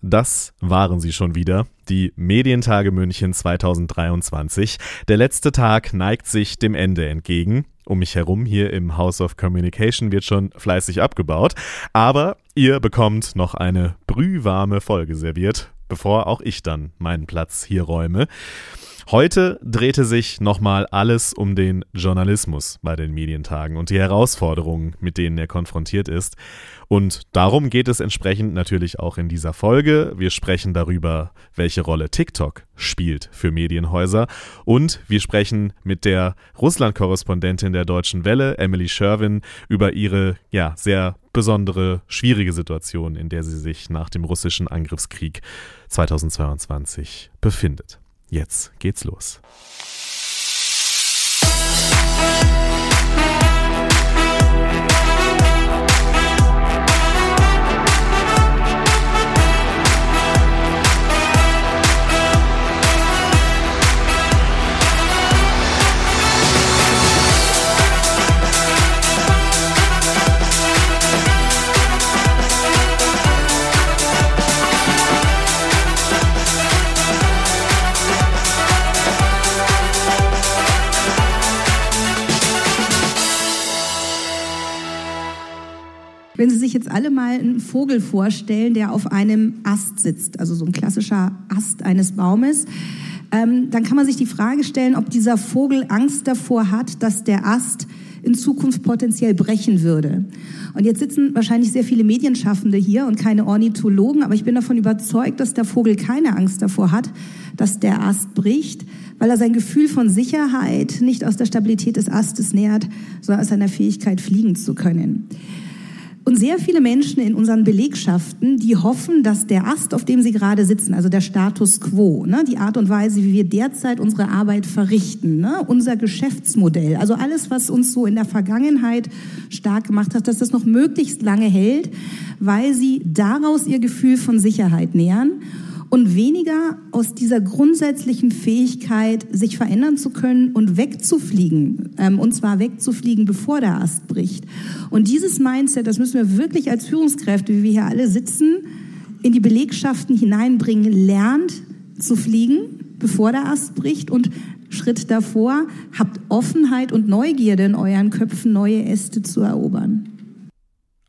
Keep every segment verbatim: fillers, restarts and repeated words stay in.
Das waren sie schon wieder, die Medientage München zwanzig dreiundzwanzig. Der letzte Tag neigt sich dem Ende entgegen. Um mich herum hier im House of Communication wird schon fleißig abgebaut. Aber ihr bekommt noch eine brühwarme Folge serviert, bevor auch ich dann meinen Platz hier räume. Heute drehte sich nochmal alles um den Journalismus bei den Medientagen und die Herausforderungen, mit denen er konfrontiert ist. Und darum geht es entsprechend natürlich auch in dieser Folge. Wir sprechen darüber, welche Rolle TikTok spielt für Medienhäuser. Und wir sprechen mit der Russland-Korrespondentin der Deutschen Welle, Emily Sherwin, über ihre ja sehr besondere, schwierige Situation, in der sie sich nach dem russischen Angriffskrieg zweitausendzweiundzwanzig befindet. Jetzt geht's los. Wenn Sie sich jetzt alle mal einen Vogel vorstellen, der auf einem Ast sitzt, also so ein klassischer Ast eines Baumes, ähm, dann kann man sich die Frage stellen, ob dieser Vogel Angst davor hat, dass der Ast in Zukunft potenziell brechen würde. Und jetzt sitzen wahrscheinlich sehr viele Medienschaffende hier und keine Ornithologen, aber ich bin davon überzeugt, dass der Vogel keine Angst davor hat, dass der Ast bricht, weil er sein Gefühl von Sicherheit nicht aus der Stabilität des Astes nährt, sondern aus seiner Fähigkeit, fliegen zu können. Und sehr viele Menschen in unseren Belegschaften, die hoffen, dass der Ast, auf dem sie gerade sitzen, also der Status quo, ne, die Art und Weise, wie wir derzeit unsere Arbeit verrichten, ne, unser Geschäftsmodell, also alles, was uns so in der Vergangenheit stark gemacht hat, dass das noch möglichst lange hält, weil sie daraus ihr Gefühl von Sicherheit nähern und weniger aus dieser grundsätzlichen Fähigkeit, sich verändern zu können und wegzufliegen. Und zwar wegzufliegen, bevor der Ast bricht. Und dieses Mindset, das müssen wir wirklich als Führungskräfte, wie wir hier alle sitzen, in die Belegschaften hineinbringen. Lernt zu fliegen, bevor der Ast bricht. Und Schritt davor, habt Offenheit und Neugierde in euren Köpfen, neue Äste zu erobern.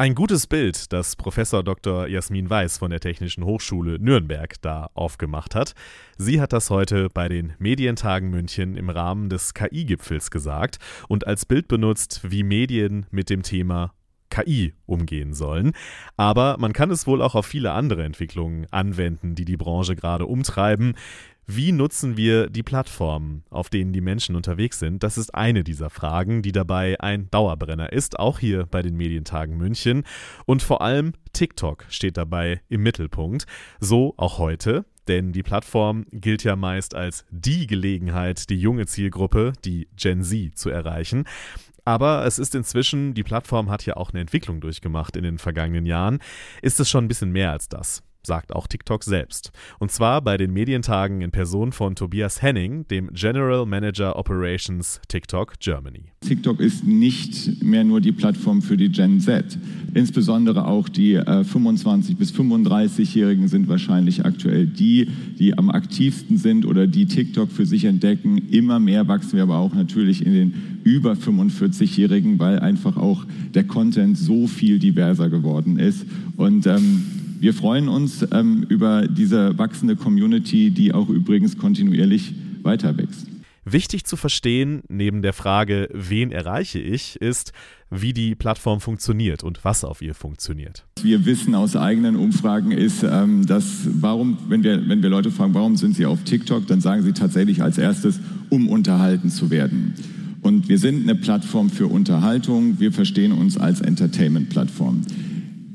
Ein gutes Bild, das Professor Doktor Jasmin Weiß von der Technischen Hochschule Nürnberg da aufgemacht hat. Sie hat das heute bei den Medientagen München im Rahmen des K I-Gipfels gesagt und als Bild benutzt, wie Medien mit dem Thema K I umgehen sollen. Aber man kann es wohl auch auf viele andere Entwicklungen anwenden, die die Branche gerade umtreiben. Wie nutzen wir die Plattformen, auf denen die Menschen unterwegs sind? Das ist eine dieser Fragen, die dabei ein Dauerbrenner ist, auch hier bei den Medientagen München. Und vor allem TikTok steht dabei im Mittelpunkt. So auch heute, denn die Plattform gilt ja meist als die Gelegenheit, die junge Zielgruppe, die Gen Z, zu erreichen. Aber es ist inzwischen, die Plattform hat ja auch eine Entwicklung durchgemacht in den vergangenen Jahren, ist es schon ein bisschen mehr als das, sagt auch TikTok selbst. Und zwar bei den Medientagen in Person von Tobias Henning, dem General Manager Operations TikTok Germany. TikTok ist nicht mehr nur die Plattform für die Gen Z. Insbesondere auch die äh, fünfundzwanzig- bis fünfunddreißig-Jährigen sind wahrscheinlich aktuell die, die am aktivsten sind oder die TikTok für sich entdecken. Immer mehr wachsen wir aber auch natürlich in den über fünfundvierzig-Jährigen, weil einfach auch der Content so viel diverser geworden ist. Und ähm, Wir freuen uns ähm, über diese wachsende Community, die auch übrigens kontinuierlich weiter wächst. Wichtig zu verstehen, neben der Frage, wen erreiche ich, ist, wie die Plattform funktioniert und was auf ihr funktioniert. Wir wissen aus eigenen Umfragen ist, ähm, dass warum, wenn wir, wenn wir Leute fragen, warum sind sie auf TikTok, dann sagen sie tatsächlich als erstes, um unterhalten zu werden. Und wir sind eine Plattform für Unterhaltung. Wir verstehen uns als Entertainment-Plattform.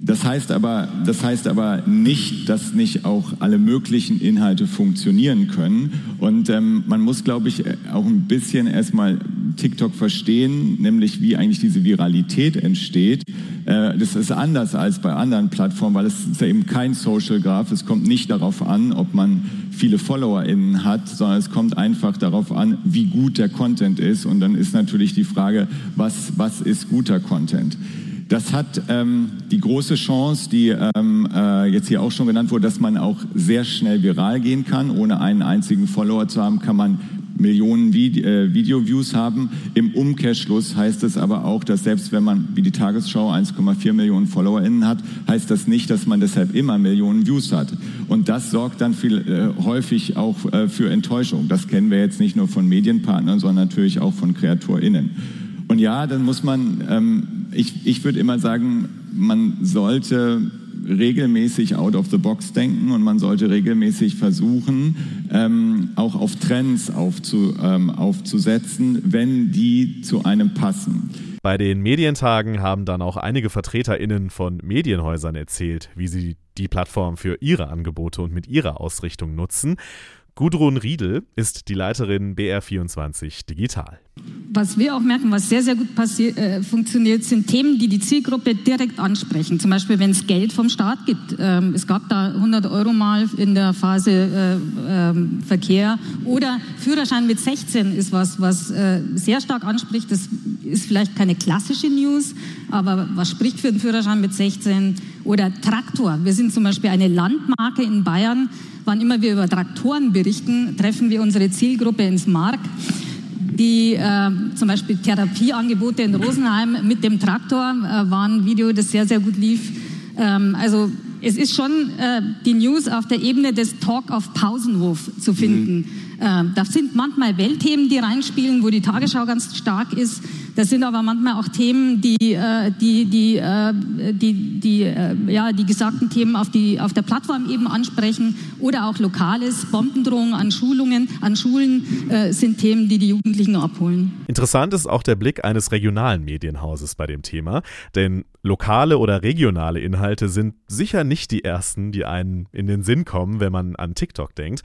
Das heißt aber, das heißt aber nicht, dass nicht auch alle möglichen Inhalte funktionieren können. Und ähm, man muss, glaube ich, auch ein bisschen erstmal TikTok verstehen, nämlich wie eigentlich diese Viralität entsteht. Äh, das ist anders als bei anderen Plattformen, weil es ist ja eben kein Social Graph. Es kommt nicht darauf an, ob man viele FollowerInnen hat, sondern es kommt einfach darauf an, wie gut der Content ist. Und dann ist natürlich die Frage, was, was ist guter Content? Das hat ähm, die große Chance, die ähm, äh, jetzt hier auch schon genannt wurde, dass man auch sehr schnell viral gehen kann. Ohne einen einzigen Follower zu haben, kann man Millionen Vide- äh, Video-Views haben. Im Umkehrschluss heißt es aber auch, dass selbst wenn man, wie die Tagesschau, eins Komma vier Millionen FollowerInnen hat, heißt das nicht, dass man deshalb immer Millionen Views hat. Und das sorgt dann viel, äh, häufig auch äh, für Enttäuschung. Das kennen wir jetzt nicht nur von Medienpartnern, sondern natürlich auch von KreatorInnen. Und ja, dann muss man, ähm, ich, ich würde immer sagen, man sollte regelmäßig out of the box denken und man sollte regelmäßig versuchen, ähm, auch auf Trends aufzu, ähm, aufzusetzen, wenn die zu einem passen. Bei den Medientagen haben dann auch einige VertreterInnen von Medienhäusern erzählt, wie sie die Plattform für ihre Angebote und mit ihrer Ausrichtung nutzen. Gudrun Riedel ist die Leiterin B R vierundzwanzig Digital. Was wir auch merken, was sehr, sehr gut passi- äh, funktioniert, sind Themen, die die Zielgruppe direkt ansprechen. Zum Beispiel, wenn es Geld vom Staat gibt. Ähm, es gab da hundert Euro mal in der Phase äh, äh, Verkehr. Oder Führerschein mit sechzehn ist was, was äh, sehr stark anspricht. Das ist vielleicht keine klassische News, aber was spricht für den Führerschein mit sechzehn? Oder Traktor. Wir sind zum Beispiel eine Landmarke in Bayern. Wann immer wir über Traktoren berichten, treffen wir unsere Zielgruppe ins Mark, die äh, zum Beispiel Therapieangebote in Rosenheim mit dem Traktor äh, war ein Video, das sehr, sehr gut lief. Ähm, also es ist schon äh, die News auf der Ebene des Talk of Pausenhof zu finden. Mhm. Äh, da sind manchmal Weltthemen, die reinspielen, wo die Tagesschau ganz stark ist. Das sind aber manchmal auch Themen, die äh, die die äh, die die äh, ja die gesagten Themen auf die auf der Plattform eben ansprechen oder auch Lokales, Bombendrohungen an Schulungen, an Schulen äh, sind Themen, die die Jugendlichen abholen. Interessant ist auch der Blick eines regionalen Medienhauses bei dem Thema, denn lokale oder regionale Inhalte sind sicher nicht die ersten, die einen in den Sinn kommen, wenn man an TikTok denkt.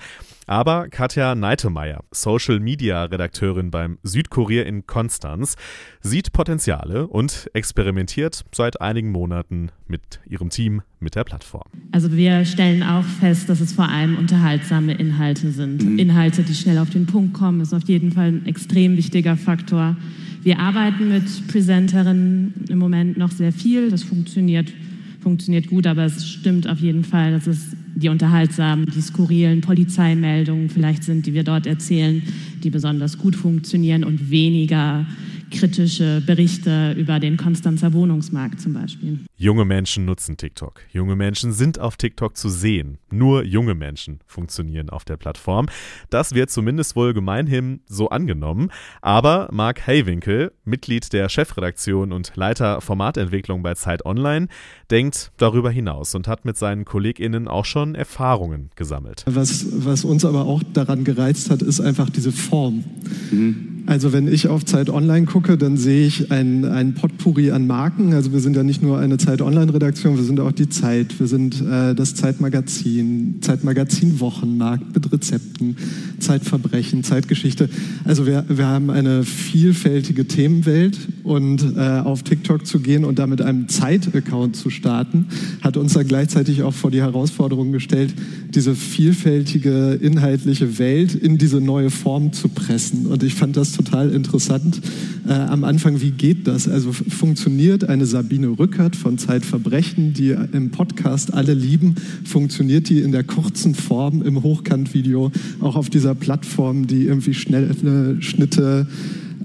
Aber Katja Neitemeyer, Social-Media-Redakteurin beim Südkurier in Konstanz, sieht Potenziale und experimentiert seit einigen Monaten mit ihrem Team, mit der Plattform. Also wir stellen auch fest, dass es vor allem unterhaltsame Inhalte sind. Mhm. Inhalte, die schnell auf den Punkt kommen, ist auf jeden Fall ein extrem wichtiger Faktor. Wir arbeiten mit Presenterinnen im Moment noch sehr viel. Das funktioniert, funktioniert gut, aber es stimmt auf jeden Fall, dass es die unterhaltsamen, die skurrilen Polizeimeldungen vielleicht sind, die wir dort erzählen, die besonders gut funktionieren und weniger kritische Berichte über den Konstanzer Wohnungsmarkt zum Beispiel. Junge Menschen nutzen TikTok. Junge Menschen sind auf TikTok zu sehen. Nur junge Menschen funktionieren auf der Plattform. Das wird zumindest wohl gemeinhin so angenommen. Aber Marc Heywinkel, Mitglied der Chefredaktion und Leiter Formatentwicklung bei Zeit Online, denkt darüber hinaus und hat mit seinen KollegInnen auch schon Erfahrungen gesammelt. Was, was uns aber auch daran gereizt hat, ist einfach diese Form. Mhm. Also wenn ich auf Zeit Online gucke, dann sehe ich ein, ein Potpourri an Marken. Also wir sind ja nicht nur eine Zeit Online-Redaktion, wir sind auch die Zeit, wir sind äh, das Zeitmagazin, Zeitmagazin Wochenmarkt mit Rezepten, Zeitverbrechen, Zeitgeschichte. Also wir, wir haben eine vielfältige Themenwelt und äh, auf TikTok zu gehen und da mit einem Zeit-Account zu starten, hat uns dann gleichzeitig auch vor die Herausforderung gestellt, diese vielfältige inhaltliche Welt in diese neue Form zu pressen. Und ich fand das total interessant. Äh, am Anfang, wie geht das? Also f- funktioniert eine Sabine Rückert von Zeitverbrechen, die im Podcast alle lieben, funktioniert die in der kurzen Form im Hochkantvideo auch auf dieser Plattform, die irgendwie schnelle Schnitte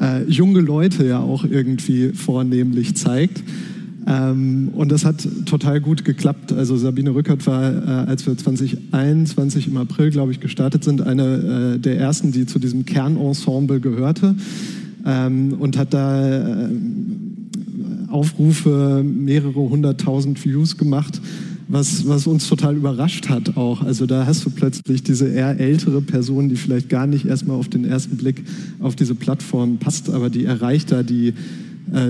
äh, junge Leute ja auch irgendwie vornehmlich zeigt. Ähm, und das hat total gut geklappt. Also Sabine Rückert war, äh, als wir zwanzig einundzwanzig im April, glaube ich, gestartet sind, eine äh, der ersten, die zu diesem Kernensemble gehörte, ähm, und hat da äh, Aufrufe, mehrere hunderttausend Views gemacht, was, was uns total überrascht hat auch. Also da hast du plötzlich diese eher ältere Person, die vielleicht gar nicht erstmal auf den ersten Blick auf diese Plattform passt, aber die erreicht da die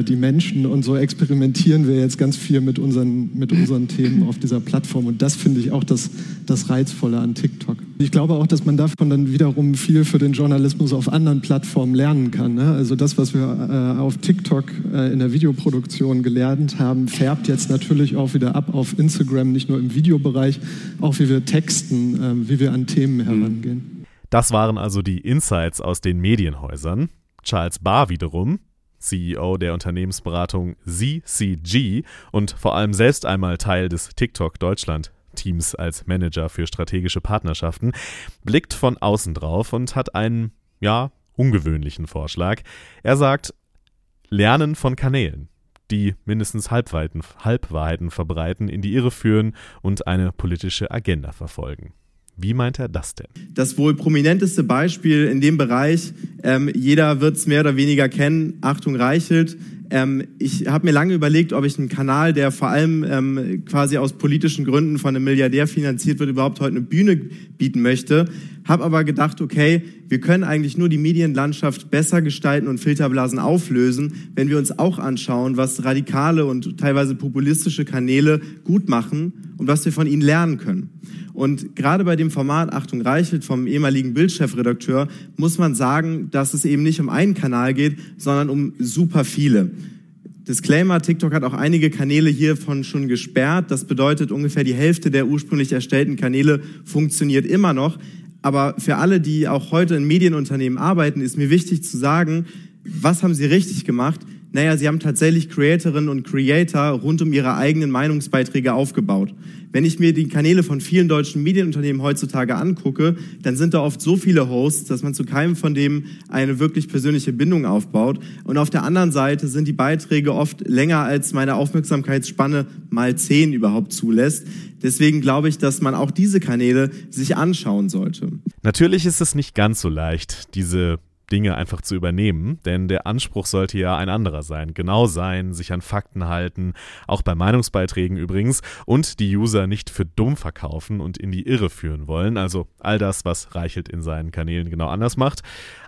die Menschen, und so experimentieren wir jetzt ganz viel mit unseren, mit unseren Themen auf dieser Plattform, und das finde ich auch das, das Reizvolle an TikTok. Ich glaube auch, dass man davon dann wiederum viel für den Journalismus auf anderen Plattformen lernen kann, ne? Also das, was wir äh, auf TikTok äh, in der Videoproduktion gelernt haben, färbt jetzt natürlich auch wieder ab auf Instagram, nicht nur im Videobereich, auch wie wir texten, äh, wie wir an Themen herangehen. Das waren also die Insights aus den Medienhäusern. Charles Barr wiederum C E O der Unternehmensberatung C C G und vor allem selbst einmal Teil des TikTok Deutschland Teams als Manager für strategische Partnerschaften, blickt von außen drauf und hat einen, ja, ungewöhnlichen Vorschlag. Er sagt, Lernen von Kanälen, die mindestens Halbweiten, Halbwahrheiten verbreiten, in die Irre führen und eine politische Agenda verfolgen. Wie meint er das denn? Das wohl prominenteste Beispiel in dem Bereich, ähm, jeder wird es mehr oder weniger kennen, Achtung Reichelt. Ähm, ich habe mir lange überlegt, ob ich einen Kanal, der vor allem ähm, quasi aus politischen Gründen von einem Milliardär finanziert wird, überhaupt heute eine Bühne bieten möchte. Habe aber gedacht, okay, wir können eigentlich nur die Medienlandschaft besser gestalten und Filterblasen auflösen, wenn wir uns auch anschauen, was radikale und teilweise populistische Kanäle gut machen und was wir von ihnen lernen können. Und gerade bei dem Format Achtung Reichelt vom ehemaligen Bild-Chefredakteur muss man sagen, dass es eben nicht um einen Kanal geht, sondern um super viele. Disclaimer, TikTok hat auch einige Kanäle hiervon schon gesperrt. Das bedeutet, ungefähr die Hälfte der ursprünglich erstellten Kanäle funktioniert immer noch. Aber für alle, die auch heute in Medienunternehmen arbeiten, ist mir wichtig zu sagen, was haben sie richtig gemacht? Naja, sie haben tatsächlich Creatorinnen und Creator rund um ihre eigenen Meinungsbeiträge aufgebaut. Wenn ich mir die Kanäle von vielen deutschen Medienunternehmen heutzutage angucke, dann sind da oft so viele Hosts, dass man zu keinem von dem eine wirklich persönliche Bindung aufbaut. Und auf der anderen Seite sind die Beiträge oft länger, als meine Aufmerksamkeitsspanne mal zehn überhaupt zulässt. Deswegen glaube ich, dass man auch diese Kanäle sich anschauen sollte. Natürlich ist es nicht ganz so leicht, diese Dinge einfach zu übernehmen, denn der Anspruch sollte ja ein anderer sein. Genau sein, sich an Fakten halten, auch bei Meinungsbeiträgen übrigens, und die User nicht für dumm verkaufen und in die Irre führen wollen. Also all das, was Reichelt in seinen Kanälen genau anders macht.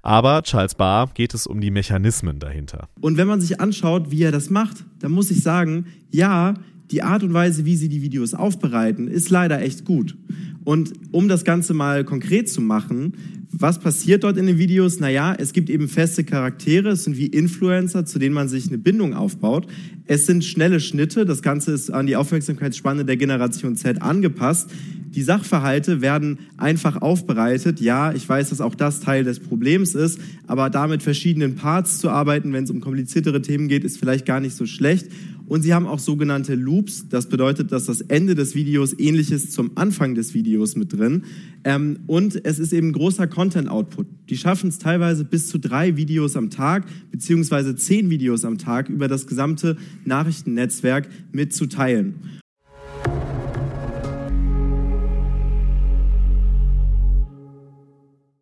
Aber Charles Barr geht es um die Mechanismen dahinter. Und wenn man sich anschaut, wie er das macht, dann muss ich sagen, ja, die Art und Weise, wie sie die Videos aufbereiten, ist leider echt gut. Und um das Ganze mal konkret zu machen, was passiert dort in den Videos? Naja, es gibt eben feste Charaktere, es sind wie Influencer, zu denen man sich eine Bindung aufbaut. Es sind schnelle Schnitte, das Ganze ist an die Aufmerksamkeitsspanne der Generation Z angepasst. Die Sachverhalte werden einfach aufbereitet. Ja, ich weiß, dass auch das Teil des Problems ist, aber da mit verschiedenen Parts zu arbeiten, wenn es um kompliziertere Themen geht, ist vielleicht gar nicht so schlecht. Und sie haben auch sogenannte Loops. Das bedeutet, dass das Ende des Videos ähnlich ist zum Anfang des Videos mit drin. Ähm, und es ist eben großer Content-Output. Die schaffen es teilweise bis zu drei Videos am Tag beziehungsweise zehn Videos am Tag über das gesamte Nachrichtennetzwerk mitzuteilen.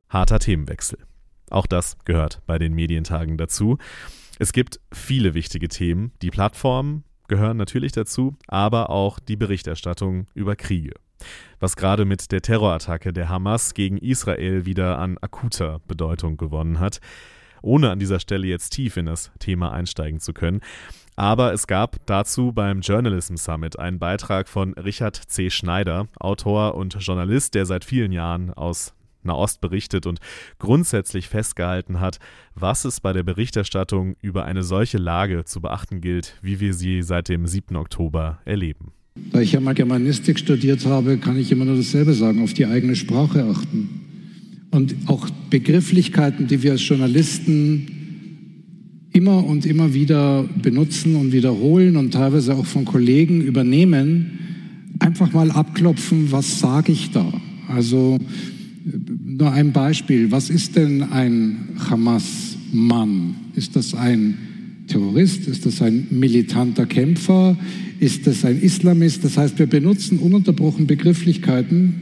Harter Themenwechsel. Auch das gehört bei den Medientagen dazu. Es gibt viele wichtige Themen. Die Plattformen gehören natürlich dazu, aber auch die Berichterstattung über Kriege. Was gerade mit der Terrorattacke der Hamas gegen Israel wieder an akuter Bedeutung gewonnen hat. Ohne an dieser Stelle jetzt tief in das Thema einsteigen zu können. Aber es gab dazu beim Journalism Summit einen Beitrag von Richard C. Schneider, Autor und Journalist, der seit vielen Jahren aus Nahost berichtet und grundsätzlich festgehalten hat, was es bei der Berichterstattung über eine solche Lage zu beachten gilt, wie wir sie seit dem siebten Oktober erleben. Da ich ja mal Germanistik studiert habe, kann ich immer nur dasselbe sagen, auf die eigene Sprache achten. Und auch Begrifflichkeiten, die wir als Journalisten immer und immer wieder benutzen und wiederholen und teilweise auch von Kollegen übernehmen, einfach mal abklopfen, was sage ich da? Also nur ein Beispiel. Was ist denn ein Hamas-Mann? Ist das ein Terrorist? Ist das ein militanter Kämpfer? Ist das ein Islamist? Das heißt, wir benutzen ununterbrochen Begrifflichkeiten,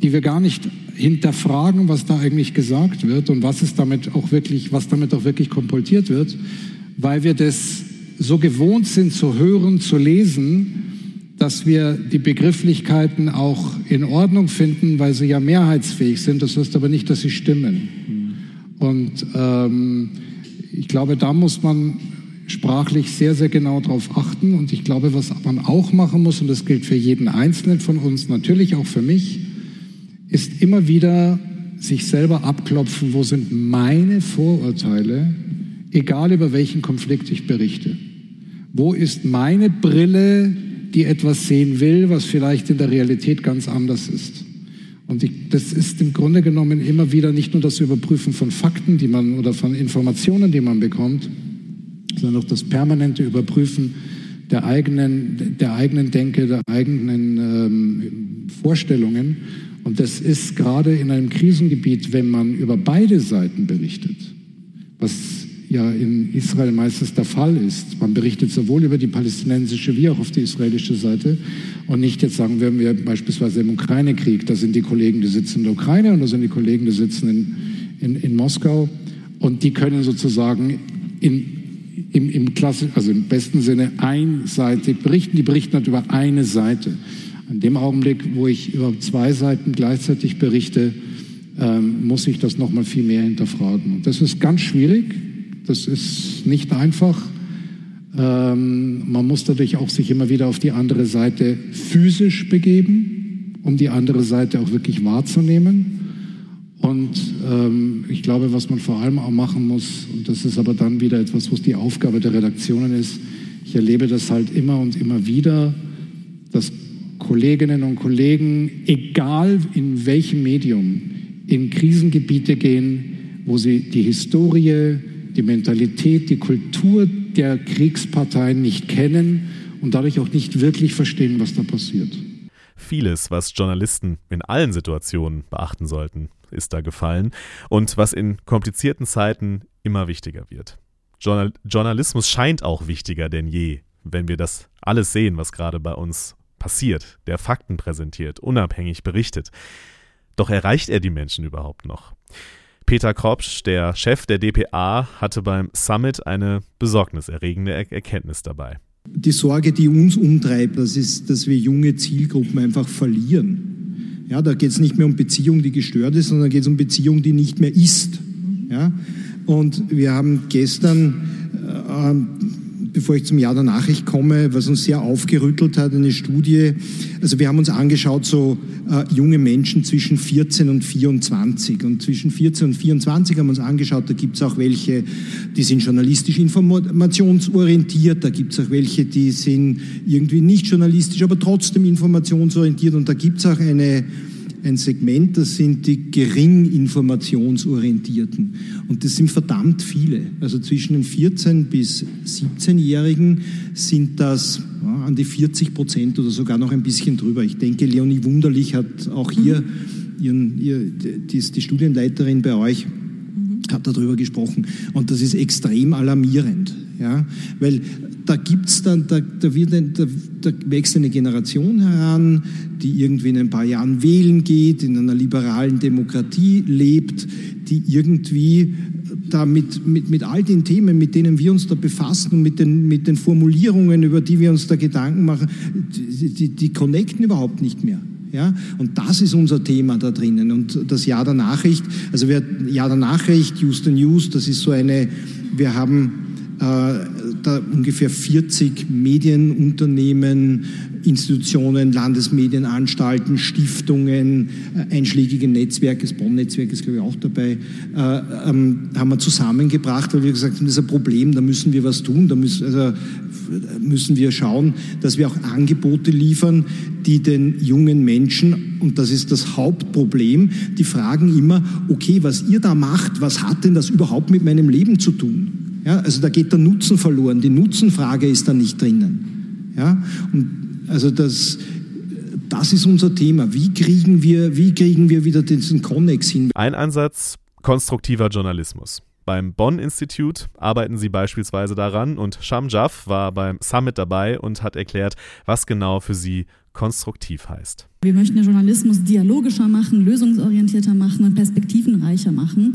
die wir gar nicht hinterfragen, was da eigentlich gesagt wird und was ist damit auch wirklich, was damit auch wirklich kolportiert wird, weil wir das so gewohnt sind zu hören, zu lesen, dass wir die Begrifflichkeiten auch in Ordnung finden, weil sie ja mehrheitsfähig sind. Das heißt aber nicht, dass sie stimmen. Und ähm, ich glaube, da muss man sprachlich sehr, sehr genau drauf achten. Und ich glaube, was man auch machen muss, und das gilt für jeden Einzelnen von uns, natürlich auch für mich, ist immer wieder sich selber abklopfen, wo sind meine Vorurteile, egal über welchen Konflikt ich berichte. Wo ist meine Brille, die etwas sehen will, was vielleicht in der Realität ganz anders ist. Und ich, das ist im Grunde genommen immer wieder nicht nur das Überprüfen von Fakten, die man oder von Informationen, die man bekommt, sondern auch das permanente Überprüfen der eigenen, der eigenen Denke, der eigenen ähm, Vorstellungen. Und das ist gerade in einem Krisengebiet, wenn man über beide Seiten berichtet, was ja in Israel meistens der Fall ist. Man berichtet sowohl über die palästinensische wie auch auf die israelische Seite und nicht jetzt sagen wir, wir beispielsweise im Ukraine-Krieg, da sind die Kollegen, die sitzen in der Ukraine und da sind die Kollegen, die sitzen in, in, in Moskau und die können sozusagen in, im, im, Klasse, also im besten Sinne einseitig berichten. Die berichten halt über eine Seite. In dem Augenblick, wo ich über zwei Seiten gleichzeitig berichte, ähm, muss ich das nochmal viel mehr hinterfragen. Und das ist ganz schwierig. Das ist nicht einfach. Ähm, man muss dadurch auch sich immer wieder auf die andere Seite physisch begeben, um die andere Seite auch wirklich wahrzunehmen. Und ähm, ich glaube, was man vor allem auch machen muss, und das ist aber dann wieder etwas, was die Aufgabe der Redaktionen ist, ich erlebe das halt immer und immer wieder, dass Kolleginnen und Kollegen, egal in welchem Medium, in Krisengebiete gehen, wo sie die Historie, die Mentalität, die Kultur der Kriegsparteien nicht kennen und dadurch auch nicht wirklich verstehen, was da passiert. Vieles, was Journalisten in allen Situationen beachten sollten, ist da gefallen und was in komplizierten Zeiten immer wichtiger wird. Journal- Journalismus scheint auch wichtiger denn je, wenn wir das alles sehen, was gerade bei uns passiert, der Fakten präsentiert, unabhängig berichtet. Doch erreicht er die Menschen überhaupt noch? Peter Kropsch, der Chef der D P A, hatte beim Summit eine besorgniserregende er- Erkenntnis dabei. Die Sorge, die uns umtreibt, das ist, dass wir junge Zielgruppen einfach verlieren. Ja, da geht es nicht mehr um Beziehung, die gestört ist, sondern geht es um Beziehung, die nicht mehr ist. Ja? Und wir haben gestern, äh, bevor ich zum Jahr der Nachricht komme, was uns sehr aufgerüttelt hat, eine Studie. Also wir haben uns angeschaut, so äh, junge Menschen zwischen vierzehn und vierundzwanzig. Und zwischen vierzehn und vierundzwanzig haben wir uns angeschaut, da gibt es auch welche, die sind journalistisch informationsorientiert, da gibt es auch welche, die sind irgendwie nicht journalistisch, aber trotzdem informationsorientiert. Und da gibt es auch eine, ein Segment, das sind die gering informationsorientierten. Und das sind verdammt viele. Also zwischen den vierzehn- bis siebzehn-Jährigen sind das ja, an die vierzig Prozent oder sogar noch ein bisschen drüber. Ich denke, Leonie Wunderlich hat auch hier, mhm. ihren, ihr, die, ist die Studienleiterin bei euch, mhm. hat darüber gesprochen. Und das ist extrem alarmierend. Ja? Weil da gibt's dann, da, da, wird ein, da, da wächst eine Generation heran, die irgendwie in ein paar Jahren wählen geht, in einer liberalen Demokratie lebt, die irgendwie da mit, mit, mit all den Themen, mit denen wir uns da befassen und mit den, mit den Formulierungen, über die wir uns da Gedanken machen, die, die, die connecten überhaupt nicht mehr. Ja? Und das ist unser Thema da drinnen. Und das Jahr der Nachricht, also wir, Jahr der Nachricht, Use the News, das ist so eine, wir haben äh, da ungefähr vierzig Medienunternehmen, Institutionen, Landesmedienanstalten, Stiftungen, einschlägige Netzwerke, das Bonn-Netzwerk ist, glaube ich, auch dabei, äh, ähm, haben wir zusammengebracht, weil wir gesagt haben, das ist ein Problem, da müssen wir was tun, da müssen, also, müssen wir schauen, dass wir auch Angebote liefern, die den jungen Menschen, und das ist das Hauptproblem, die fragen immer, okay, was ihr da macht, was hat denn das überhaupt mit meinem Leben zu tun? Ja, also da geht der Nutzen verloren. Die Nutzenfrage ist da nicht drinnen. Ja, und also das, das ist unser Thema. Wie kriegen wir, wie kriegen wir wieder diesen Konnex hin? Ein Ansatz, konstruktiver Journalismus. Beim Bonn-Institut arbeiten sie beispielsweise daran und Shamjaf war beim Summit dabei und hat erklärt, was genau für sie konstruktiv heißt. Wir möchten den Journalismus dialogischer machen, lösungsorientierter machen und perspektivenreicher machen.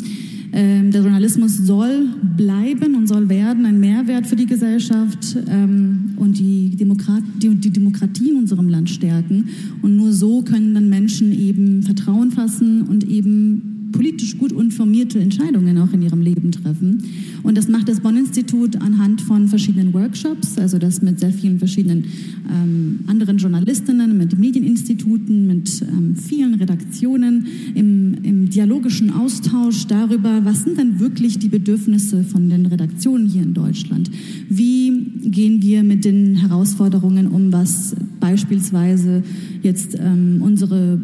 Ähm, der Journalismus soll bleiben und soll werden ein Mehrwert für die Gesellschaft ähm, und die, Demokrat- die, die Demokratie in unserem Land stärken. Und nur so können dann Menschen eben Vertrauen fassen und eben politisch gut informierte Entscheidungen auch in ihrem Leben treffen. Und das macht das Bonn-Institut anhand von verschiedenen Workshops, also das mit sehr vielen verschiedenen ähm, anderen Journalistinnen, mit Medieninstituten, mit ähm, vielen Redaktionen, im, im dialogischen Austausch darüber, was sind denn wirklich die Bedürfnisse von den Redaktionen hier in Deutschland? Wie gehen wir mit den Herausforderungen um, was beispielsweise jetzt ähm, unsere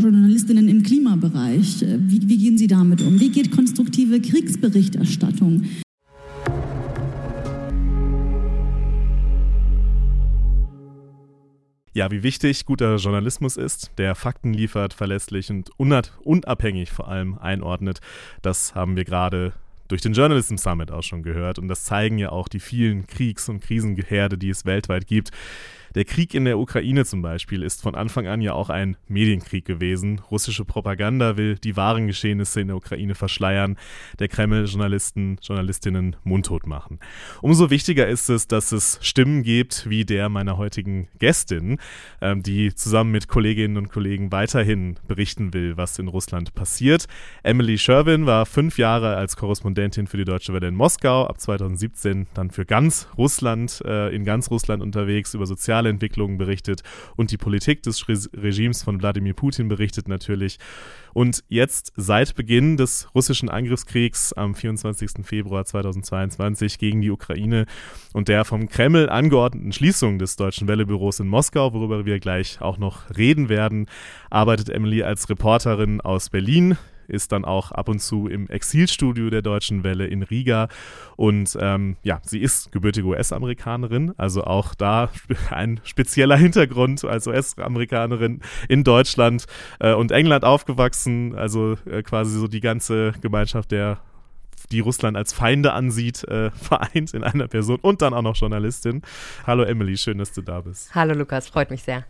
Journalistinnen im Klimabereich, wie, wie gehen sie damit um? Wie geht konstruktive Kriegsberichterstattung? Ja, wie wichtig guter Journalismus ist, der Fakten liefert, verlässlich und unabhängig vor allem einordnet, das haben wir gerade durch den Journalism Summit auch schon gehört. Und das zeigen ja auch die vielen Kriegs- und Krisengeherde, die es weltweit gibt. Der Krieg in der Ukraine zum Beispiel ist von Anfang an ja auch ein Medienkrieg gewesen. Russische Propaganda will die wahren Geschehnisse in der Ukraine verschleiern, der Kreml Journalisten, Journalistinnen mundtot machen. Umso wichtiger ist es, dass es Stimmen gibt, wie der meiner heutigen Gästin, die zusammen mit Kolleginnen und Kollegen weiterhin berichten will, was in Russland passiert. Emily Sherwin war fünf Jahre als Korrespondentin für die Deutsche Welle in Moskau, ab zweitausendsiebzehn dann für ganz Russland, in ganz Russland unterwegs, über soziale Entwicklungen berichtet und die Politik des Regimes von Wladimir Putin berichtet natürlich. Und jetzt seit Beginn des russischen Angriffskriegs am vierundzwanzigsten Februar zweitausendzweiundzwanzig gegen die Ukraine und der vom Kreml angeordneten Schließung des Deutschen Welle-Büros in Moskau, worüber wir gleich auch noch reden werden, arbeitet Emily als Reporterin aus Berlin, ist dann auch ab und zu im Exilstudio der Deutschen Welle in Riga. Und ähm, ja, sie ist gebürtige U S-Amerikanerin, also auch da ein spezieller Hintergrund als U S-Amerikanerin in Deutschland äh, und England aufgewachsen, also äh, quasi so die ganze Gemeinschaft der die Russland als Feinde ansieht, äh, vereint in einer Person und dann auch noch Journalistin. Hallo Emily, schön, dass du da bist. Hallo Lukas, freut mich sehr.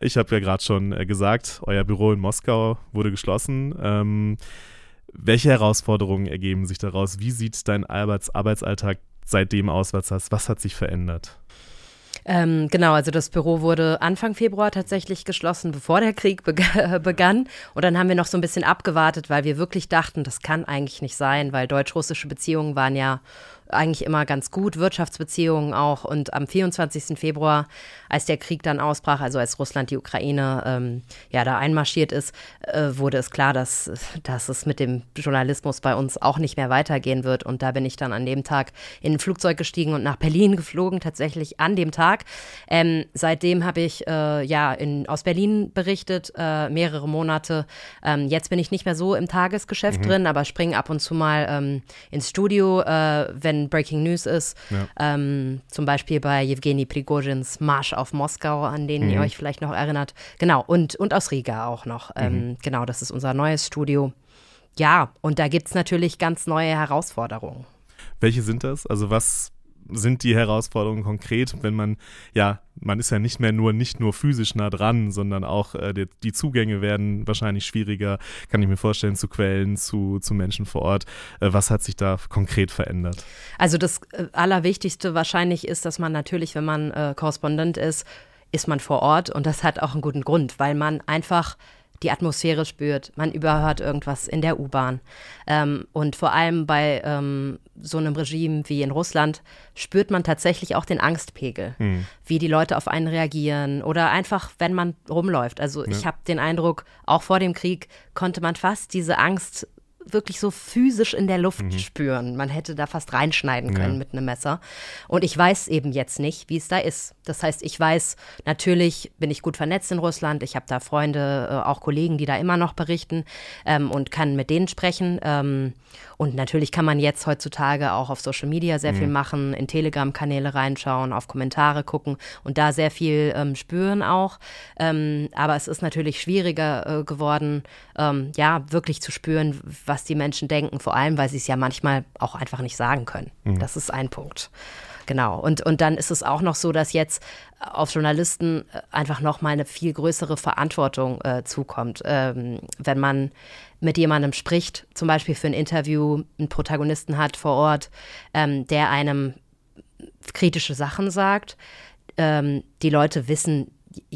Ich habe ja gerade schon äh, gesagt, euer Büro in Moskau wurde geschlossen. Ähm, welche Herausforderungen ergeben sich daraus? Wie sieht dein Arbeits- Arbeitsalltag seitdem aus? Was, was hat sich verändert? Ähm, genau, also das Büro wurde Anfang Februar tatsächlich geschlossen, bevor der Krieg be- äh, begann. Und dann haben wir noch so ein bisschen abgewartet, weil wir wirklich dachten, das kann eigentlich nicht sein, weil deutsch-russische Beziehungen waren ja eigentlich immer ganz gut, Wirtschaftsbeziehungen auch. Und am vierundzwanzigsten Februar, als der Krieg dann ausbrach, also als Russland die Ukraine ähm, ja da einmarschiert ist, äh, wurde es klar, dass, dass es mit dem Journalismus bei uns auch nicht mehr weitergehen wird. Und da bin ich dann an dem Tag in ein Flugzeug gestiegen und nach Berlin geflogen, tatsächlich an dem Tag. Ähm, seitdem habe ich äh, ja in, aus Berlin berichtet, äh, mehrere Monate. Ähm, jetzt bin ich nicht mehr so im Tagesgeschäft mhm. drin, aber springe ab und zu mal ähm, ins Studio, äh, wenn Breaking News ist, ja. ähm, zum Beispiel bei Jewgeni Prigozhins Marsch auf Moskau, an den mhm. ihr euch vielleicht noch erinnert. Genau, und, und aus Riga auch noch. Mhm. Ähm, genau, das ist unser neues Studio. Ja, und da gibt es natürlich ganz neue Herausforderungen. Welche sind das? Also was sind die Herausforderungen konkret, wenn man, ja, man ist ja nicht mehr nur, nicht nur physisch nah dran, sondern auch äh, die, die Zugänge werden wahrscheinlich schwieriger, kann ich mir vorstellen, zu Quellen, zu, zu Menschen vor Ort. Äh, was hat sich da konkret verändert? Also das äh, Allerwichtigste wahrscheinlich ist, dass man natürlich, wenn man äh, Korrespondent ist, ist man vor Ort und das hat auch einen guten Grund, weil man einfach die Atmosphäre spürt, man überhört irgendwas in der U-Bahn. Ähm, und vor allem bei ähm, so einem Regime wie in Russland spürt man tatsächlich auch den Angstpegel, mhm. wie die Leute auf einen reagieren oder einfach, wenn man rumläuft. Also ja. ich habe den Eindruck, auch vor dem Krieg konnte man fast diese Angst wirklich so physisch in der Luft mhm. spüren. Man hätte da fast reinschneiden können ja. mit einem Messer. Und ich weiß eben jetzt nicht, wie es da ist. Das heißt, ich weiß, natürlich bin ich gut vernetzt in Russland. Ich habe da Freunde, auch Kollegen, die da immer noch berichten ähm, und kann mit denen sprechen. Ähm, und natürlich kann man jetzt heutzutage auch auf Social Media sehr mhm. viel machen, in Telegram-Kanäle reinschauen, auf Kommentare gucken und da sehr viel ähm, spüren auch. Ähm, aber es ist natürlich schwieriger äh, geworden, ähm, ja, wirklich zu spüren, was was die Menschen denken, vor allem, weil sie es ja manchmal auch einfach nicht sagen können. Mhm. Das ist ein Punkt. Genau. Und, und dann ist es auch noch so, dass jetzt auf Journalisten einfach nochmal eine viel größere Verantwortung äh, zukommt. Ähm, wenn man mit jemandem spricht, zum Beispiel für ein Interview, einen Protagonisten hat vor Ort, ähm, der einem kritische Sachen sagt, ähm, die Leute wissen,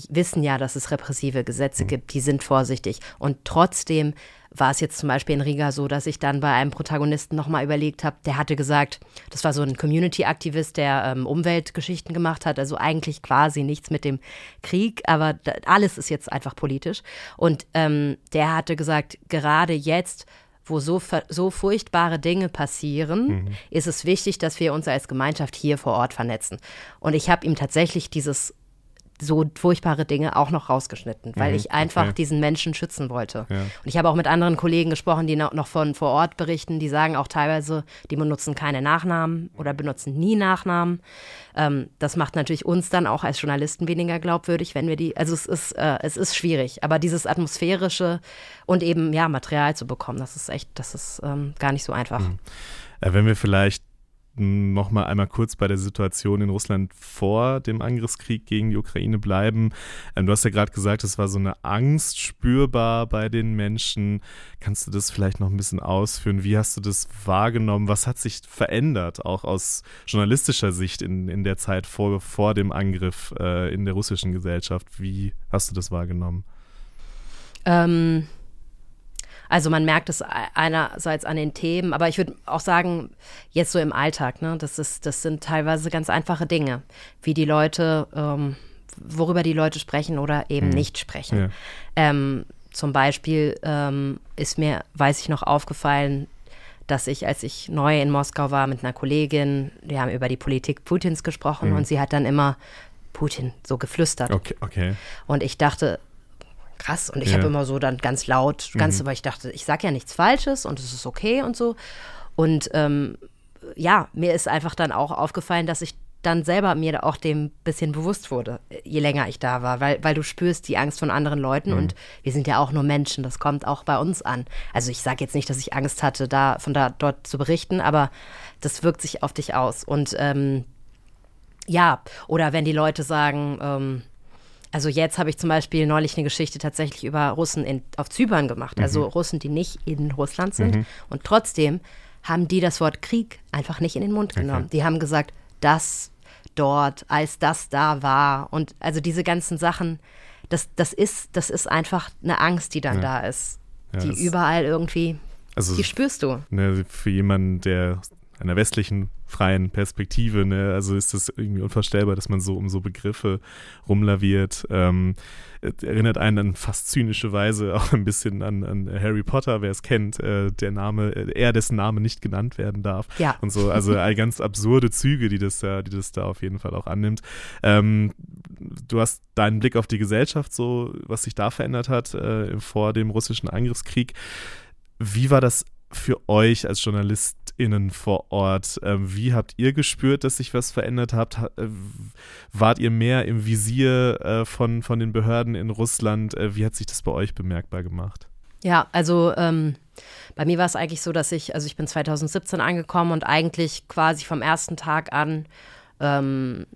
wissen ja, dass es repressive Gesetze mhm. gibt, die sind vorsichtig. Und trotzdem war es jetzt zum Beispiel in Riga so, dass ich dann bei einem Protagonisten nochmal überlegt habe, der hatte gesagt, das war so ein Community-Aktivist, der ähm, Umweltgeschichten gemacht hat, also eigentlich quasi nichts mit dem Krieg, aber da, alles ist jetzt einfach politisch. Und ähm, der hatte gesagt, gerade jetzt, wo so, so furchtbare Dinge passieren, mhm. ist es wichtig, dass wir uns als Gemeinschaft hier vor Ort vernetzen. Und ich habe ihm tatsächlich dieses so furchtbare Dinge auch noch rausgeschnitten, weil mhm, ich einfach okay. diesen Menschen schützen wollte. Ja. Und ich habe auch mit anderen Kollegen gesprochen, die noch von vor Ort berichten, die sagen auch teilweise, die benutzen keine Nachnamen oder benutzen nie Nachnamen. Ähm, das macht natürlich uns dann auch als Journalisten weniger glaubwürdig, wenn wir die, also es ist, äh, es ist schwierig, aber dieses atmosphärische und eben, ja, Material zu bekommen, das ist echt, das ist ähm, gar nicht so einfach. Mhm. Äh, wenn wir vielleicht noch mal einmal kurz bei der Situation in Russland vor dem Angriffskrieg gegen die Ukraine bleiben. Du hast ja gerade gesagt, es war so eine Angst spürbar bei den Menschen. Kannst du das vielleicht noch ein bisschen ausführen? Wie hast du das wahrgenommen? Was hat sich verändert, auch aus journalistischer Sicht in, in der Zeit vor, vor dem Angriff äh, in der russischen Gesellschaft? Wie hast du das wahrgenommen? Ähm, Also man merkt es einerseits an den Themen, aber ich würde auch sagen, jetzt so im Alltag, ne, das ist, das sind teilweise ganz einfache Dinge, wie die Leute, ähm, worüber die Leute sprechen oder eben mhm. nicht sprechen. Ja. Ähm, zum Beispiel ähm, ist mir, weiß ich noch, aufgefallen, dass ich, als ich neu in Moskau war mit einer Kollegin, wir haben über die Politik Putins gesprochen mhm. und sie hat dann immer Putin so geflüstert. Okay, okay. Und ich dachte, krass. Und ich ja. habe immer so dann ganz laut, ganz, mhm. aber ich dachte, ich sage ja nichts Falsches und es ist okay und so. Und ähm, ja, mir ist einfach dann auch aufgefallen, dass ich dann selber mir auch dem ein bisschen bewusst wurde, je länger ich da war, weil, weil du spürst die Angst von anderen Leuten mhm. und wir sind ja auch nur Menschen, das kommt auch bei uns an. Also ich sage jetzt nicht, dass ich Angst hatte, da von da dort zu berichten, aber das wirkt sich auf dich aus. Und ähm, ja, oder wenn die Leute sagen, ähm, also jetzt habe ich zum Beispiel neulich eine Geschichte tatsächlich über Russen in, auf Zypern gemacht, also mhm. Russen, die nicht in Russland sind. Mhm. Und trotzdem haben die das Wort Krieg einfach nicht in den Mund genommen. Okay. Die haben gesagt, das dort, als das da war. Und also diese ganzen Sachen, das, das, ist, das ist einfach eine Angst, die dann ja. da ist, ja, die überall irgendwie, also die spürst du. Ne, für jemanden, der einer westlichen freien Perspektive, ne? Also ist das irgendwie unvorstellbar, dass man so um so Begriffe rumlaviert. Ähm, erinnert einen dann fast zynische Weise auch ein bisschen an, an Harry Potter, wer es kennt, äh, der Name, er dessen Name nicht genannt werden darf. Ja. Und so, also ganz absurde Züge, die das da, die das da auf jeden Fall auch annimmt. Ähm, du hast deinen Blick auf die Gesellschaft, so was sich da verändert hat äh, vor dem russischen Angriffskrieg. Wie war das für euch als JournalistInnen vor Ort? Wie habt ihr gespürt, dass sich was verändert habt? Wart ihr mehr im Visier von, von den Behörden in Russland? Wie hat sich das bei euch bemerkbar gemacht? Ja, also ähm, bei mir war es eigentlich so, dass ich, also ich bin zwanzig siebzehn angekommen und eigentlich quasi vom ersten Tag an ähm,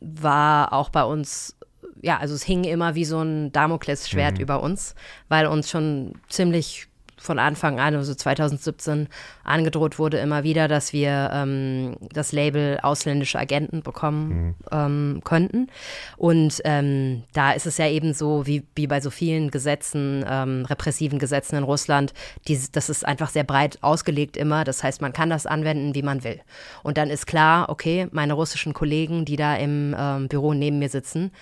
war auch bei uns, ja, also es hing immer wie so ein Damoklesschwert mhm. über uns, weil uns schon ziemlich von Anfang an, also zwanzig siebzehn, angedroht wurde immer wieder, dass wir ähm, das Label ausländische Agenten bekommen mhm. ähm, könnten. Und ähm, da ist es ja eben so, wie, wie bei so vielen Gesetzen, ähm, repressiven Gesetzen in Russland, die, das ist einfach sehr breit ausgelegt immer. Das heißt, man kann das anwenden, wie man will. Und dann ist klar, okay, meine russischen Kollegen, die da im ähm, Büro neben mir sitzen,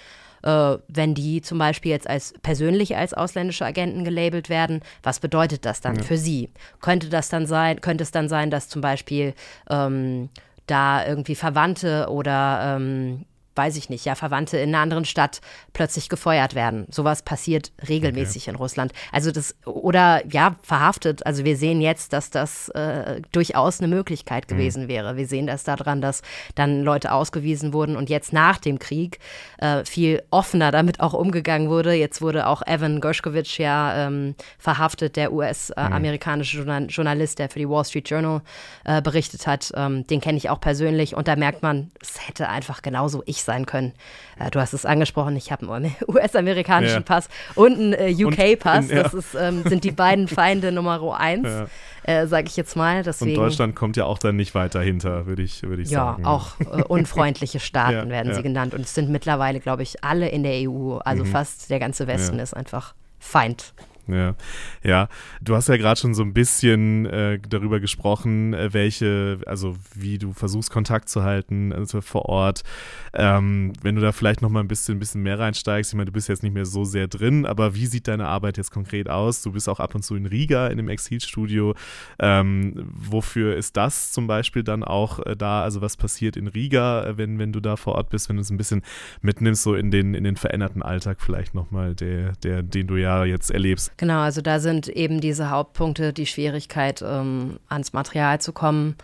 wenn die zum Beispiel jetzt als persönlich als ausländische Agenten gelabelt werden, was bedeutet das dann ja. für sie? Könnte das dann sein, könnte es dann sein, dass zum Beispiel ähm, da irgendwie Verwandte oder ähm, weiß ich nicht, ja, Verwandte in einer anderen Stadt plötzlich gefeuert werden. Sowas passiert regelmäßig okay. in Russland. Also das, oder ja, verhaftet. Also wir sehen jetzt, dass das äh, durchaus eine Möglichkeit gewesen mhm. wäre. Wir sehen das daran, dass dann Leute ausgewiesen wurden und jetzt nach dem Krieg äh, viel offener damit auch umgegangen wurde. Jetzt wurde auch Evan Gershkovich ja ähm, verhaftet, der U S-amerikanische mhm. Journalist, der für die Wall Street Journal äh, berichtet hat. Ähm, den kenne ich auch persönlich und da merkt man, es hätte einfach genauso ich sein können. Du hast es angesprochen, ich habe einen U S-amerikanischen ja. Pass und einen U K-Pass. Ja. Das ist, ähm, sind die beiden Feinde Nummer eins, ja. äh, sage ich jetzt mal. Deswegen, und Deutschland kommt ja auch dann nicht weiter hinter, würde ich, würd ich ja, sagen. Ja, auch äh, unfreundliche Staaten ja, werden ja. sie genannt. Und es sind mittlerweile, glaube ich, alle in der E U, also mhm. fast der ganze Westen ja. ist einfach Feind. Ja, ja. Du hast ja gerade schon so ein bisschen äh, darüber gesprochen, welche, also wie du versuchst, Kontakt zu halten, also vor Ort. Ähm, wenn du da vielleicht nochmal ein bisschen, ein bisschen mehr reinsteigst, ich meine, du bist jetzt nicht mehr so sehr drin, aber wie sieht deine Arbeit jetzt konkret aus? Du bist auch ab und zu in Riga in dem Exilstudio. Ähm, wofür ist das zum Beispiel dann auch äh, da? Also was passiert in Riga, wenn, wenn du da vor Ort bist, wenn du es ein bisschen mitnimmst, so in den, in den veränderten Alltag vielleicht nochmal, der, der, den du ja jetzt erlebst? Genau, also da sind eben diese Hauptpunkte, die Schwierigkeit, ähm, ans Material zu kommen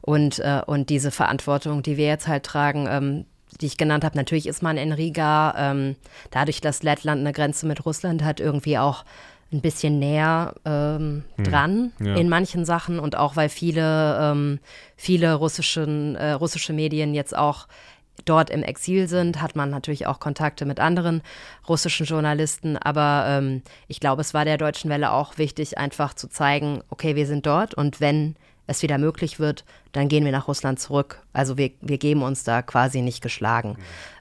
und, äh, und diese Verantwortung, die wir jetzt halt tragen, ähm, die ich genannt habe. Natürlich ist man in Riga, ähm, dadurch, dass Lettland eine Grenze mit Russland hat, irgendwie auch ein bisschen näher ähm, dran hm, ja. in manchen Sachen und auch, weil viele, ähm, viele russischen, äh, russische Medien jetzt auch dort im Exil sind, hat man natürlich auch Kontakte mit anderen russischen Journalisten. Aber ähm, ich glaube, es war der Deutschen Welle auch wichtig, einfach zu zeigen, okay, wir sind dort und wenn es wieder möglich wird, dann gehen wir nach Russland zurück. Also wir, wir geben uns da quasi nicht geschlagen. Mhm.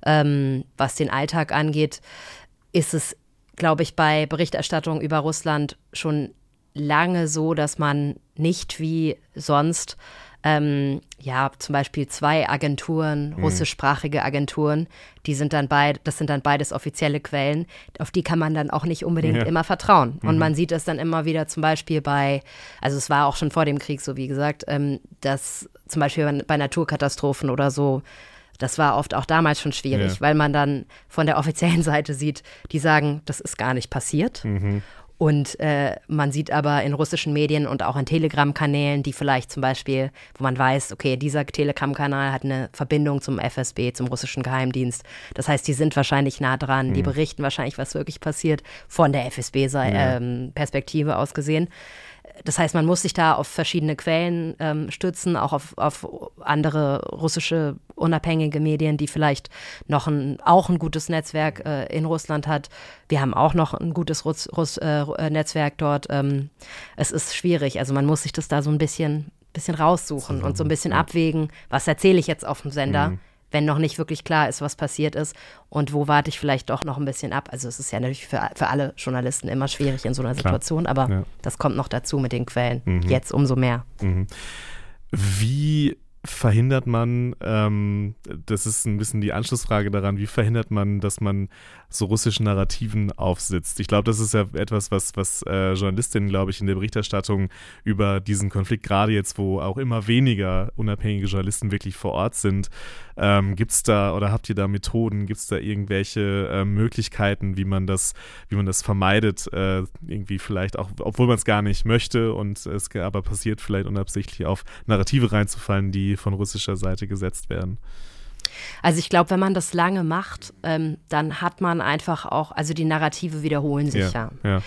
Ähm, was den Alltag angeht, ist es, glaube ich, bei Berichterstattung über Russland schon lange so, dass man nicht wie sonst Ähm, ja, zum Beispiel zwei Agenturen, russischsprachige Agenturen, die sind dann beid, das sind dann beides offizielle Quellen, auf die kann man dann auch nicht unbedingt ja. immer vertrauen. Und mhm. man sieht das dann immer wieder zum Beispiel bei, also es war auch schon vor dem Krieg so, wie gesagt, ähm, dass zum Beispiel bei Naturkatastrophen oder so, das war oft auch damals schon schwierig, ja. weil man dann von der offiziellen Seite sieht, die sagen, das ist gar nicht passiert. Mhm. Und äh, man sieht aber in russischen Medien und auch in Telegram-Kanälen, die vielleicht zum Beispiel, wo man weiß, okay, dieser Telegram-Kanal hat eine Verbindung zum F S B, zum russischen Geheimdienst. Das heißt, die sind wahrscheinlich nah dran, mhm. die berichten wahrscheinlich, was wirklich passiert, von der F S B-Perspektive ja. ähm, aus gesehen. Das heißt, man muss sich da auf verschiedene Quellen ähm, stützen, auch auf, auf andere russische unabhängige Medien, die vielleicht noch ein, auch ein gutes Netzwerk äh, in Russland hat. Wir haben auch noch ein gutes Russ, Russ, äh, Netzwerk dort. Ähm, es ist schwierig, also man muss sich das da so ein bisschen, bisschen raussuchen und so ein bisschen abwägen, was erzähle ich jetzt auf dem Sender, mhm. wenn noch nicht wirklich klar ist, was passiert ist und wo warte ich vielleicht doch noch ein bisschen ab. Also es ist ja natürlich für, für alle Journalisten immer schwierig in so einer klar. Situation, aber ja. das kommt noch dazu mit den Quellen, mhm. jetzt umso mehr. Mhm. Wie verhindert man, ähm, das ist ein bisschen die Anschlussfrage daran, wie verhindert man, dass man so russischen Narrativen aufsitzt? Ich glaube, das ist ja etwas, was, was äh, Journalistinnen, glaube ich, in der Berichterstattung über diesen Konflikt, gerade jetzt, wo auch immer weniger unabhängige Journalisten wirklich vor Ort sind, ähm, gibt es da oder habt ihr da Methoden, gibt es da irgendwelche äh, Möglichkeiten, wie man das, wie man das vermeidet, äh, irgendwie vielleicht auch, obwohl man es gar nicht möchte und es aber passiert, vielleicht unabsichtlich auf Narrative reinzufallen, die von russischer Seite gesetzt werden? Also ich glaube, wenn man das lange macht, ähm, dann hat man einfach auch, also die Narrative wiederholen sich ja. ja. ja.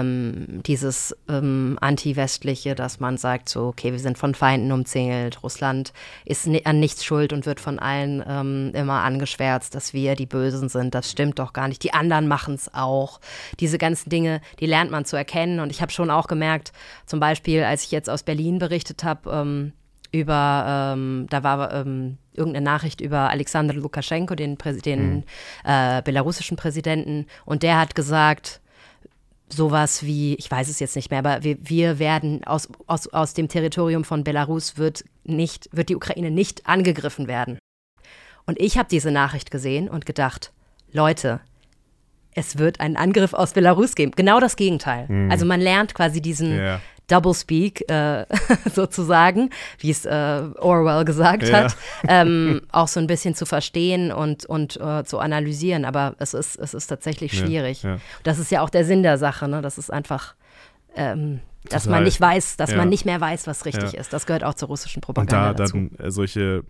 Ähm, dieses ähm, Anti-Westliche, dass man sagt so, okay, wir sind von Feinden umzingelt, Russland ist ni- an nichts schuld und wird von allen ähm, immer angeschwärzt, dass wir die Bösen sind, das stimmt doch gar nicht, die anderen machen es auch. Diese ganzen Dinge, die lernt man zu erkennen und ich habe schon auch gemerkt, zum Beispiel, als ich jetzt aus Berlin berichtet habe, ähm, über, ähm, da war ähm, irgendeine Nachricht über Alexander Lukaschenko, den, Präs- den mhm. äh, belarussischen Präsidenten. Und der hat gesagt, sowas wie, ich weiß es jetzt nicht mehr, aber wir, wir werden aus, aus, aus dem Territorium von Belarus wird nicht, wird die Ukraine nicht angegriffen werden. Und ich habe diese Nachricht gesehen und gedacht, Leute, es wird einen Angriff aus Belarus geben. Genau das Gegenteil. Mhm. Also man lernt quasi diesen yeah. Doublespeak äh, sozusagen, wie es äh, Orwell gesagt ja. hat, ähm, auch so ein bisschen zu verstehen und, und äh, zu analysieren. Aber es ist, es ist tatsächlich schwierig. Ja, ja. Das ist ja auch der Sinn der Sache, ne? Das ist einfach ähm, dass total. Man nicht weiß, dass ja. man nicht mehr weiß, was richtig ja. ist. Das gehört auch zur russischen Propaganda und da dazu. Dann solche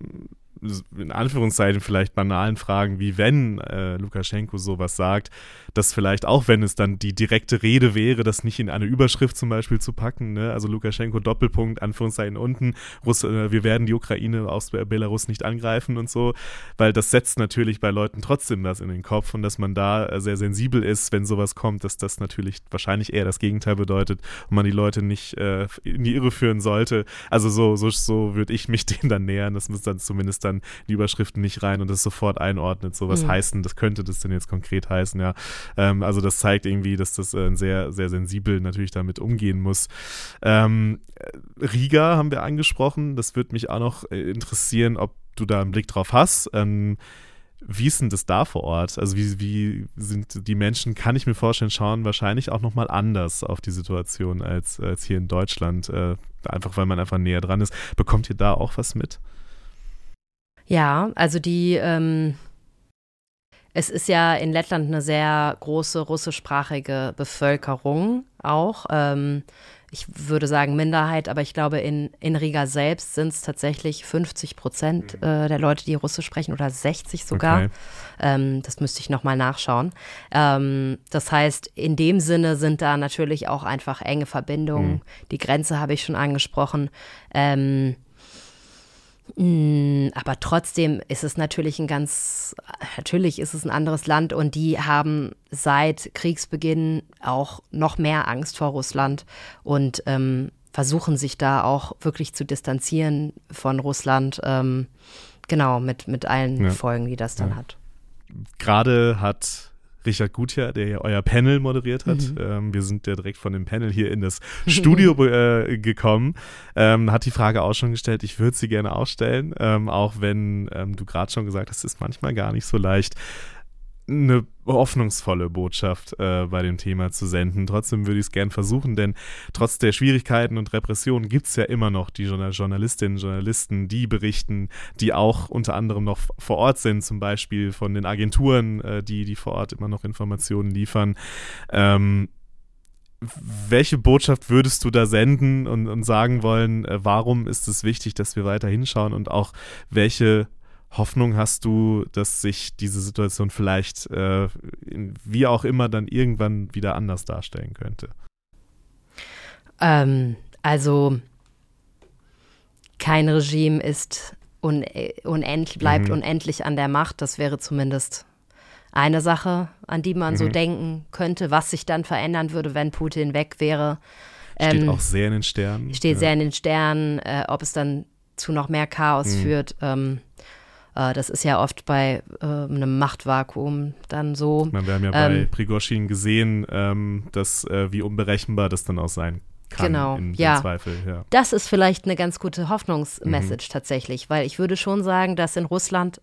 in Anführungszeichen vielleicht banalen Fragen, wie wenn äh, Lukaschenko sowas sagt, dass vielleicht auch, wenn es dann die direkte Rede wäre, das nicht in eine Überschrift zum Beispiel zu packen, ne? Also Lukaschenko Doppelpunkt, Anführungszeichen unten, Russ, äh, wir werden die Ukraine aus Belarus nicht angreifen und so, weil das setzt natürlich bei Leuten trotzdem das in den Kopf und dass man da äh, sehr sensibel ist, wenn sowas kommt, dass das natürlich wahrscheinlich eher das Gegenteil bedeutet und man die Leute nicht äh, in die Irre führen sollte. Also so, so, so würde ich mich dem dann nähern, dass man es dann zumindest dann die Überschriften nicht rein und das sofort einordnet, so was mhm. heißt denn, das könnte das denn jetzt konkret heißen, ja. Ähm, also das zeigt irgendwie, dass das äh, sehr, sehr sensibel natürlich damit umgehen muss. Ähm, Riga haben wir angesprochen, das würde mich auch noch äh, interessieren, ob du da einen Blick drauf hast. Ähm, Wie ist denn das da vor Ort? Also wie, wie sind die Menschen, kann ich mir vorstellen, schauen wahrscheinlich auch nochmal anders auf die Situation als, als hier in Deutschland, äh, einfach weil man einfach näher dran ist. Bekommt ihr da auch was mit? Ja, also die, ähm, es ist ja in Lettland eine sehr große russischsprachige Bevölkerung auch. Ähm, ich würde sagen Minderheit, aber ich glaube, in, in Riga selbst sind es tatsächlich fünfzig Prozent äh, der Leute, die Russisch sprechen oder sechzig sogar. Okay. Ähm, das müsste ich nochmal nachschauen. Ähm, das heißt, in dem Sinne sind da natürlich auch einfach enge Verbindungen. Mhm. Die Grenze habe ich schon angesprochen. Ähm, mh, aber trotzdem ist es natürlich ein ganz, natürlich ist es ein anderes Land und die haben seit Kriegsbeginn auch noch mehr Angst vor Russland und ähm, versuchen sich da auch wirklich zu distanzieren von Russland, ähm, genau, mit, mit allen ja. Folgen, die das dann ja. hat. Gerade hat Richard Gutjahr, der ja euer Panel moderiert hat, mhm. ähm, wir sind ja direkt von dem Panel hier in das Studio äh, gekommen, ähm, hat die Frage auch schon gestellt, ich würde sie gerne auch stellen, ähm, auch wenn ähm, du gerade schon gesagt hast, es ist manchmal gar nicht so leicht, eine hoffnungsvolle Botschaft äh, bei dem Thema zu senden. Trotzdem würde ich es gern versuchen, denn trotz der Schwierigkeiten und Repressionen gibt es ja immer noch die Journalistinnen und Journalisten, die berichten, die auch unter anderem noch vor Ort sind, zum Beispiel von den Agenturen, äh, die, die vor Ort immer noch Informationen liefern. Ähm, welche Botschaft würdest du da senden und, und sagen wollen, äh, warum ist es wichtig, dass wir weiter hinschauen und auch welche Hoffnung hast du, dass sich diese Situation vielleicht, äh, in, wie auch immer, dann irgendwann wieder anders darstellen könnte? Ähm, also kein Regime ist un- unend- bleibt mhm. unendlich an der Macht. Das wäre zumindest eine Sache, an die man mhm. so denken könnte, was sich dann verändern würde, wenn Putin weg wäre. Steht ähm, auch sehr in den Sternen. Steht ja. sehr in den Sternen, äh, ob es dann zu noch mehr Chaos mhm. führt. Ähm, Das ist ja oft bei äh, einem Machtvakuum dann so. Ich meine, wir haben ja bei ähm, Prigoschin gesehen, ähm, dass, äh, wie unberechenbar das dann auch sein kann. Genau, in, in ja. Zweifel, ja. Das ist vielleicht eine ganz gute Hoffnungsmessage mhm. tatsächlich, weil ich würde schon sagen, dass in Russland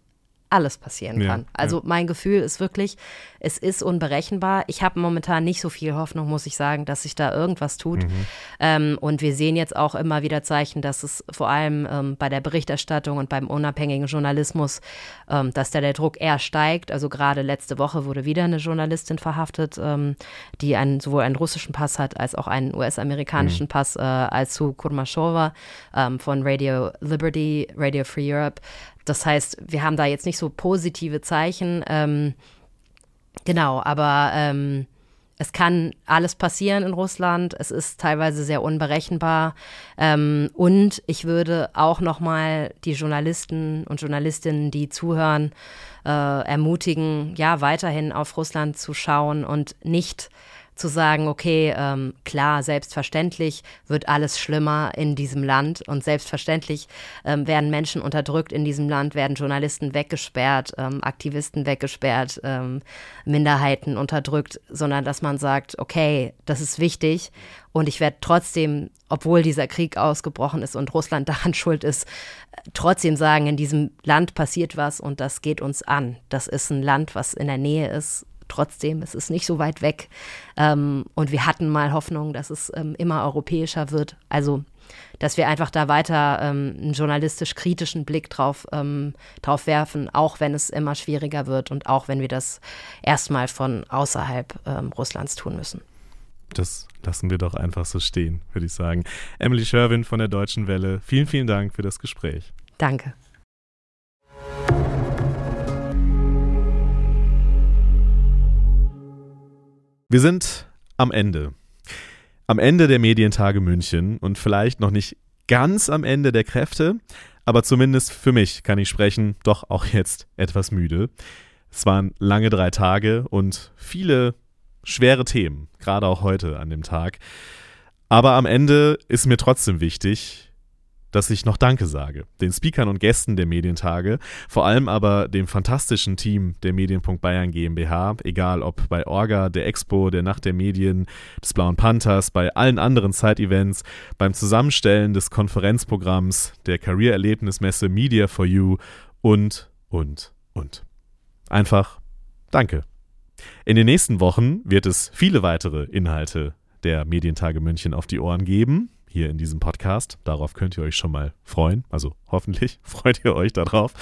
alles passieren ja, kann. Also ja. mein Gefühl ist wirklich, es ist unberechenbar. Ich habe momentan nicht so viel Hoffnung, muss ich sagen, dass sich da irgendwas tut. Mhm. Ähm, und wir sehen jetzt auch immer wieder Zeichen, dass es vor allem ähm, bei der Berichterstattung und beim unabhängigen Journalismus, ähm, dass da der Druck eher steigt. Also gerade letzte Woche wurde wieder eine Journalistin verhaftet, ähm, die einen, sowohl einen russischen Pass hat, als auch einen U S-amerikanischen mhm. Pass, äh, als zu Kurmaschowa ähm, von Radio Liberty, Radio Free Europe. Das heißt, wir haben da jetzt nicht so positive Zeichen. Ähm, genau, aber ähm, es kann alles passieren in Russland. Es ist teilweise sehr unberechenbar. Ähm, und ich würde auch nochmal die Journalisten und Journalistinnen, die zuhören, äh, ermutigen, ja, weiterhin auf Russland zu schauen und nicht zu sagen, okay, ähm, klar, selbstverständlich wird alles schlimmer in diesem Land und selbstverständlich ähm, werden Menschen unterdrückt in diesem Land, werden Journalisten weggesperrt, ähm, Aktivisten weggesperrt, ähm, Minderheiten unterdrückt, sondern dass man sagt, okay, das ist wichtig und ich werde trotzdem, obwohl dieser Krieg ausgebrochen ist und Russland daran schuld ist, trotzdem sagen, in diesem Land passiert was und das geht uns an. Das ist ein Land, was in der Nähe ist. Trotzdem, es ist nicht so weit weg. Ähm, und wir hatten mal Hoffnung, dass es ähm, immer europäischer wird. Also, dass wir einfach da weiter ähm, einen journalistisch-kritischen Blick drauf, ähm, drauf werfen, auch wenn es immer schwieriger wird und auch wenn wir das erstmal von außerhalb ähm, Russlands tun müssen. Das lassen wir doch einfach so stehen, würde ich sagen. Emily Sherwin von der Deutschen Welle, vielen, vielen Dank für das Gespräch. Danke. Wir sind am Ende. Am Ende der Medientage München und vielleicht noch nicht ganz am Ende der Kräfte, aber zumindest für mich kann ich sprechen, doch auch jetzt etwas müde. Es waren lange drei Tage und viele schwere Themen, gerade auch heute an dem Tag. Aber am Ende ist mir trotzdem wichtig, dass ich noch Danke sage. Den Speakern und Gästen der Medientage, vor allem aber dem fantastischen Team der Medienpunkt Bayern GmbH, egal ob bei Orga, der Expo, der Nacht der Medien, des Blauen Panthers, bei allen anderen Zeitevents, beim Zusammenstellen des Konferenzprogramms, der Career-Erlebnismesse Media for You und, und, und. Einfach Danke. In den nächsten Wochen wird es viele weitere Inhalte der Medientage München auf die Ohren geben, hier in diesem Podcast. Darauf könnt ihr euch schon mal freuen. Also hoffentlich freut ihr euch darauf.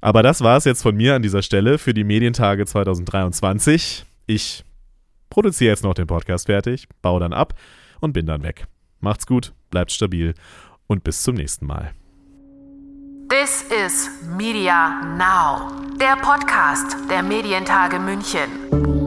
Aber das war es jetzt von mir an dieser Stelle für die Medientage zwanzig dreiundzwanzig. Ich produziere jetzt noch den Podcast fertig, baue dann ab und bin dann weg. Macht's gut, bleibt stabil und bis zum nächsten Mal. This is Media Now, der Podcast der Medientage München.